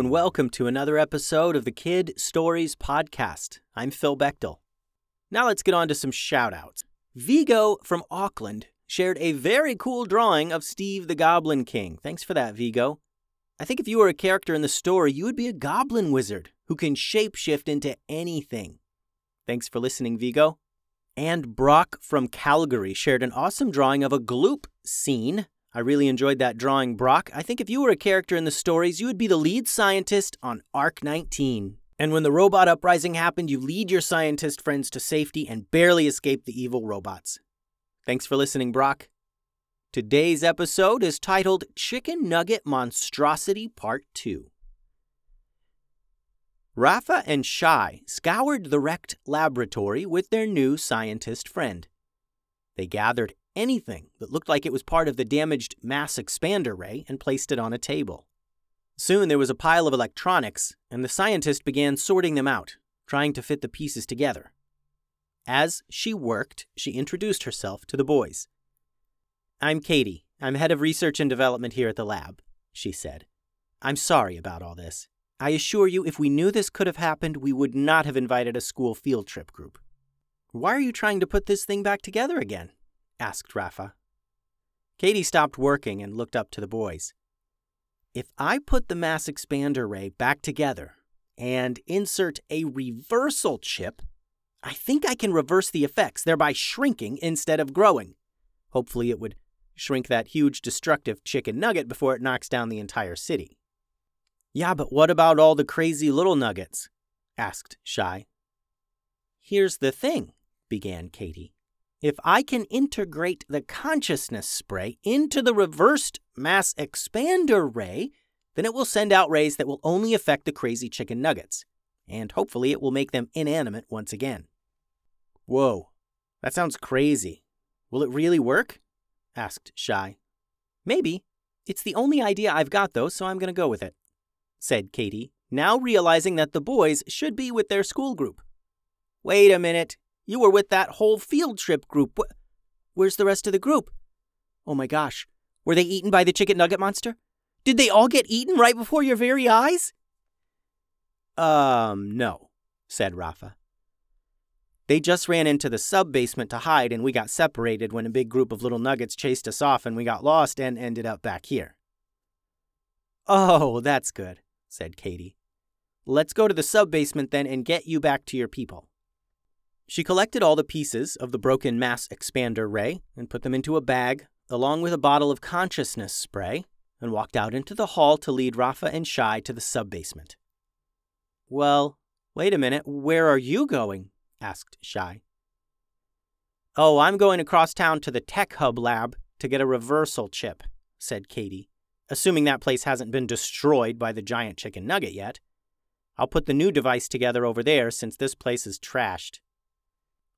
Hello and welcome to another episode of the Kid Stories Podcast. I'm Phil Bechtel. Now let's get on to some shout-outs. Vigo from Auckland shared a very cool drawing of Steve the Goblin King. Thanks for that, Vigo. I think if you were a character in the story, you would be a goblin wizard who can shapeshift into anything. Thanks for listening, Vigo. And Brock from Calgary shared an awesome drawing of a gloop scene. I really enjoyed that drawing, Brock. I think if you were a character in the stories, you would be the lead scientist on Ark 19. And when the robot uprising happened, you lead your scientist friends to safety and barely escape the evil robots. Thanks for listening, Brock. Today's episode is titled Chicken Nugget Monstrosity Part 2. Rafa and Shai scoured the wrecked laboratory with their new scientist friend. They gathered anything that looked like it was part of the damaged mass expander ray and placed it on a table. Soon there was a pile of electronics, and the scientist began sorting them out, trying to fit the pieces together. As she worked, she introduced herself to the boys. "I'm Katie. I'm head of research and development here at the lab," she said. "I'm sorry about all this. I assure you, if we knew this could have happened, we would not have invited a school field trip group." "Why are you trying to put this thing back together again?" asked Rafa. Katie stopped working and looked up to the boys. "If I put the mass expander ray back together and insert a reversal chip, I think I can reverse the effects, thereby shrinking instead of growing. Hopefully it would shrink that huge destructive chicken nugget before it knocks down the entire city." "Yeah, but what about all the crazy little nuggets?" asked Shai. "Here's the thing," began Katie. "If I can integrate the consciousness spray into the reversed mass expander ray, then it will send out rays that will only affect the crazy chicken nuggets, and hopefully it will make them inanimate once again." "Whoa, that sounds crazy. Will it really work?" asked Shai. "Maybe. It's the only idea I've got, though, so I'm going to go with it," said Katie, now realizing that the boys should be with their school group. "Wait a minute. You were with that whole field trip group. Where's the rest of the group? Oh my gosh, were they eaten by the chicken nugget monster? Did they all get eaten right before your very eyes?" No, said Rafa. "They just ran into the sub-basement to hide and we got separated when a big group of little nuggets chased us off and we got lost and ended up back here." "Oh, that's good," said Katie. "Let's go to the sub-basement then and get you back to your people." She collected all the pieces of the broken mass expander ray and put them into a bag, along with a bottle of consciousness spray, and walked out into the hall to lead Rafa and Shai to the sub-basement. "Well, wait a minute, where are you going?" asked Shai. "Oh, I'm going across town to the tech hub lab to get a reversal chip," said Katie, assuming that place hasn't been destroyed by the giant chicken nugget yet. "I'll put the new device together over there since this place is trashed."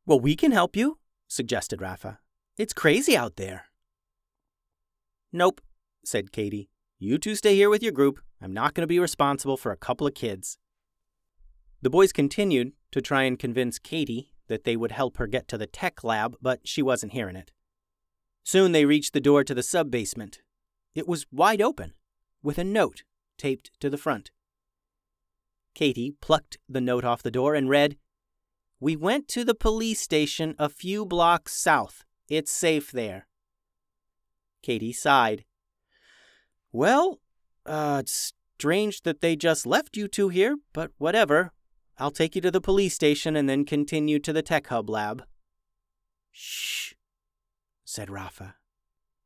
"Well, we can help you," suggested Rafa. "It's crazy out there." "Nope," said Katie. "You two stay here with your group. I'm not going to be responsible for a couple of kids." The boys continued to try and convince Katie that they would help her get to the tech lab, but she wasn't hearing it. Soon they reached the door to the sub-basement. It was wide open, with a note taped to the front. Katie plucked the note off the door and read, "We went to the police station a few blocks south. It's safe there." Katie sighed. "Well, it's strange that they just left you two here, but whatever. I'll take you to the police station and then continue to the tech hub lab." "Shh," said Rafa.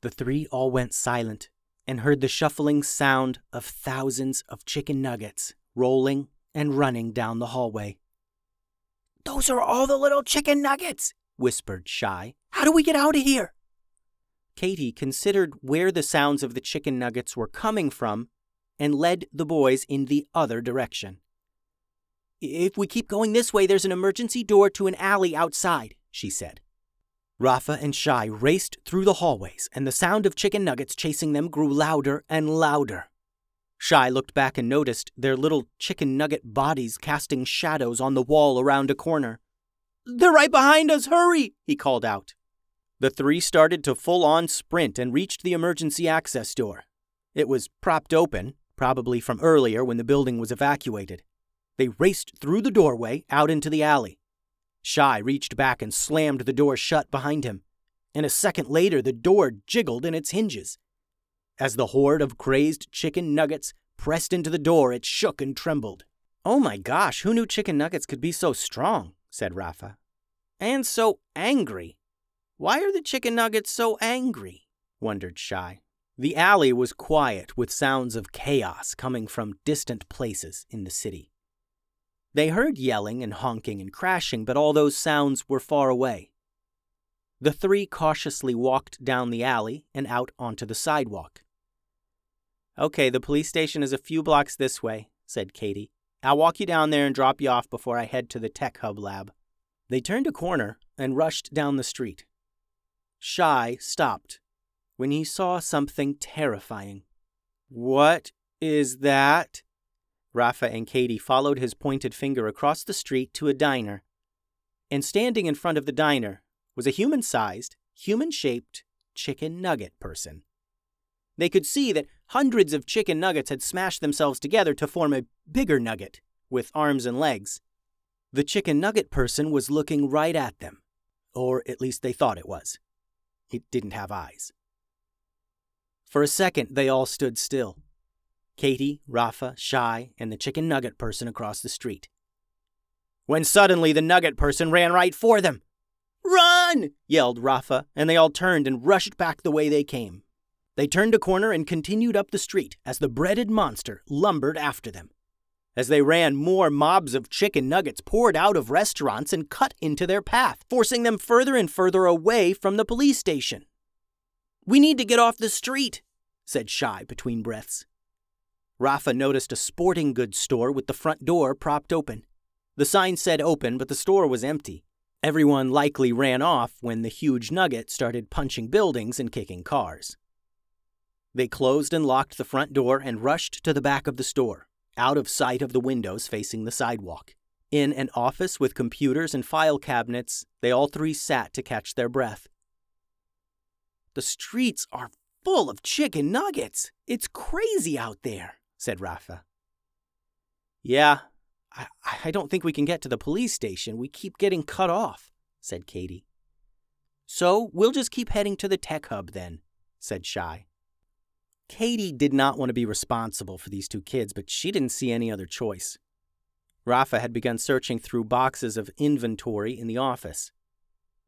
The three all went silent and heard the shuffling sound of thousands of chicken nuggets rolling and running down the hallway. "Those are all the little chicken nuggets," whispered Shai. "How do we get out of here?" Katie considered where the sounds of the chicken nuggets were coming from and led the boys in the other direction. "If we keep going this way, there's an emergency door to an alley outside," she said. Rafa and Shai raced through the hallways, and the sound of chicken nuggets chasing them grew louder and louder. Shai looked back and noticed their little chicken nugget bodies casting shadows on the wall around a corner. "They're right behind us! Hurry!" he called out. The three started to full-on sprint and reached the emergency access door. It was propped open, probably from earlier when the building was evacuated. They raced through the doorway out into the alley. Shai reached back and slammed the door shut behind him, and a second later the door jiggled in its hinges. As the horde of crazed chicken nuggets pressed into the door, it shook and trembled. "Oh my gosh, who knew chicken nuggets could be so strong?" said Rafa. "And so angry. Why are the chicken nuggets so angry?" wondered Shai. The alley was quiet with sounds of chaos coming from distant places in the city. They heard yelling and honking and crashing, but all those sounds were far away. The three cautiously walked down the alley and out onto the sidewalk. "Okay, the police station is a few blocks this way," said Katie. "I'll walk you down there and drop you off before I head to the tech hub lab." They turned a corner and rushed down the street. Shai stopped when he saw something terrifying. "What is that?" Rafa and Katie followed his pointed finger across the street to a diner. And standing in front of the diner was a human-sized, human-shaped chicken nugget person. They could see that hundreds of chicken nuggets had smashed themselves together to form a bigger nugget with arms and legs. The chicken nugget person was looking right at them, or at least they thought it was. It didn't have eyes. For a second, they all stood still. Katie, Rafa, Shai, and the chicken nugget person across the street. When suddenly the nugget person ran right for them. "Run!" yelled Rafa, and they all turned and rushed back the way they came. They turned a corner and continued up the street as the breaded monster lumbered after them. As they ran, more mobs of chicken nuggets poured out of restaurants and cut into their path, forcing them further and further away from the police station. "We need to get off the street," said Shai between breaths. Rafa noticed a sporting goods store with the front door propped open. The sign said open, but the store was empty. Everyone likely ran off when the huge nugget started punching buildings and kicking cars. They closed and locked the front door and rushed to the back of the store, out of sight of the windows facing the sidewalk. In an office with computers and file cabinets, they all three sat to catch their breath. "The streets are full of chicken nuggets. It's crazy out there," said Rafa. "Yeah, I don't think we can get to the police station. We keep getting cut off," said Katie. "So we'll just keep heading to the tech hub then," said Shai. Katie did not want to be responsible for these two kids, but she didn't see any other choice. Rafa had begun searching through boxes of inventory in the office.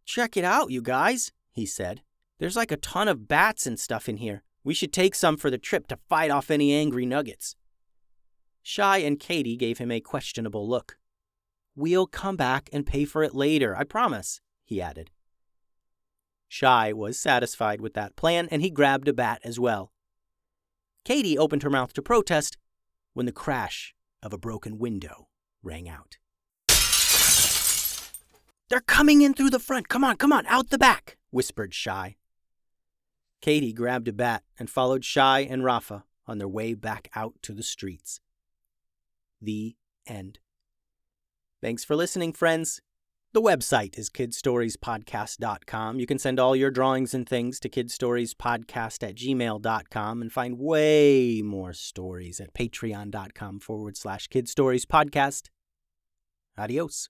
"Check it out, you guys," he said. "There's like a ton of bats and stuff in here. We should take some for the trip to fight off any angry nuggets." Shai and Katie gave him a questionable look. "We'll come back and pay for it later, I promise," he added. Shai was satisfied with that plan, and he grabbed a bat as well. Katie opened her mouth to protest when the crash of a broken window rang out. "They're coming in through the front. Come on, out the back," whispered Shai. Katie grabbed a bat and followed Shai and Rafa on their way back out to the streets. The end. Thanks for listening, friends. The website is kidstoriespodcast.com. You can send all your drawings and things to kidstoriespodcast@gmail.com and find way more stories at patreon.com/kidstoriespodcast. Adios.